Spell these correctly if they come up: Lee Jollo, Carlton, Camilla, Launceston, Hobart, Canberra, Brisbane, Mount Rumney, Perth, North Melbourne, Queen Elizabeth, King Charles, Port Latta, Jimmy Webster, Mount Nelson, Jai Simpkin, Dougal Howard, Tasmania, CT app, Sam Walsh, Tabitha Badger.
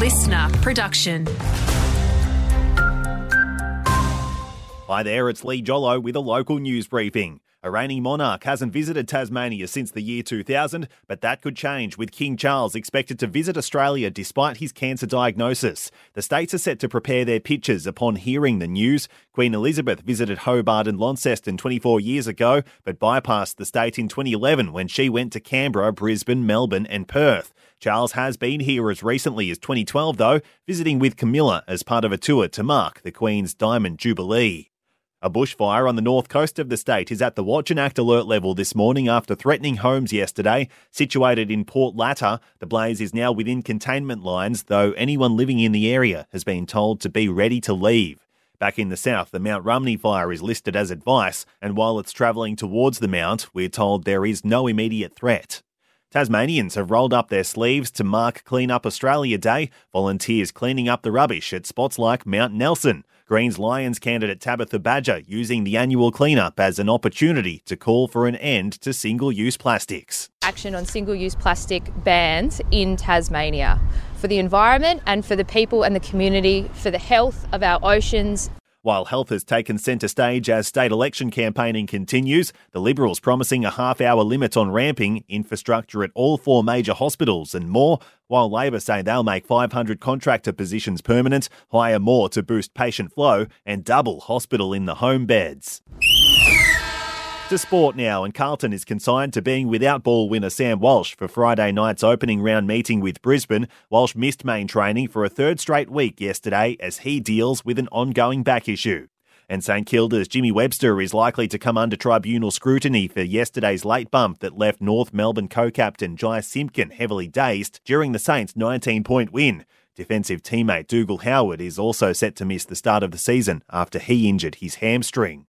listener production. Hi there, it's Lee Jollo with a local news briefing. A reigning monarch hasn't visited Tasmania since the year 2000, but that could change with King Charles expected to visit Australia despite his cancer diagnosis. The states are set to prepare their pitches upon hearing the news. Queen Elizabeth visited Hobart and Launceston 24 years ago, but bypassed the state in 2011 when she went to Canberra, Brisbane, Melbourne and Perth. Charles has been here as recently as 2012 though, visiting with Camilla as part of a tour to mark the Queen's Diamond Jubilee. A bushfire on the north coast of the state is at the Watch and Act alert level this morning after threatening homes yesterday. Situated in Port Latta, the blaze is now within containment lines, though anyone living in the area has been told to be ready to leave. Back in the south, the Mount Rumney fire is listed as advice, and while it's travelling towards the mount, we're told there is no immediate threat. Tasmanians have rolled up their sleeves to mark Clean Up Australia Day, volunteers cleaning up the rubbish at spots like Mount Nelson. Greens Lions candidate Tabitha Badger using the annual clean-up as an opportunity to call for an end to single-use plastics. Action on single-use plastic bans in Tasmania for the environment and for the people and the community, for the health of our oceans. While health has taken centre stage as state election campaigning continues, the Liberals promising a half-hour limit on ramping, infrastructure at all four major hospitals and more, while Labor say they'll make 500 contractor positions permanent, hire more to boost patient flow and double hospital in the home beds. To sport now, and Carlton is consigned to being without ball winner Sam Walsh for Friday night's opening round meeting with Brisbane. Walsh missed main training for a third straight week yesterday as he deals with an ongoing back issue. And St Kilda's Jimmy Webster is likely to come under tribunal scrutiny for yesterday's late bump that left North Melbourne co-captain Jai Simpkin heavily dazed during the Saints' 19-point win. Defensive teammate Dougal Howard is also set to miss the start of the season after he injured his hamstring.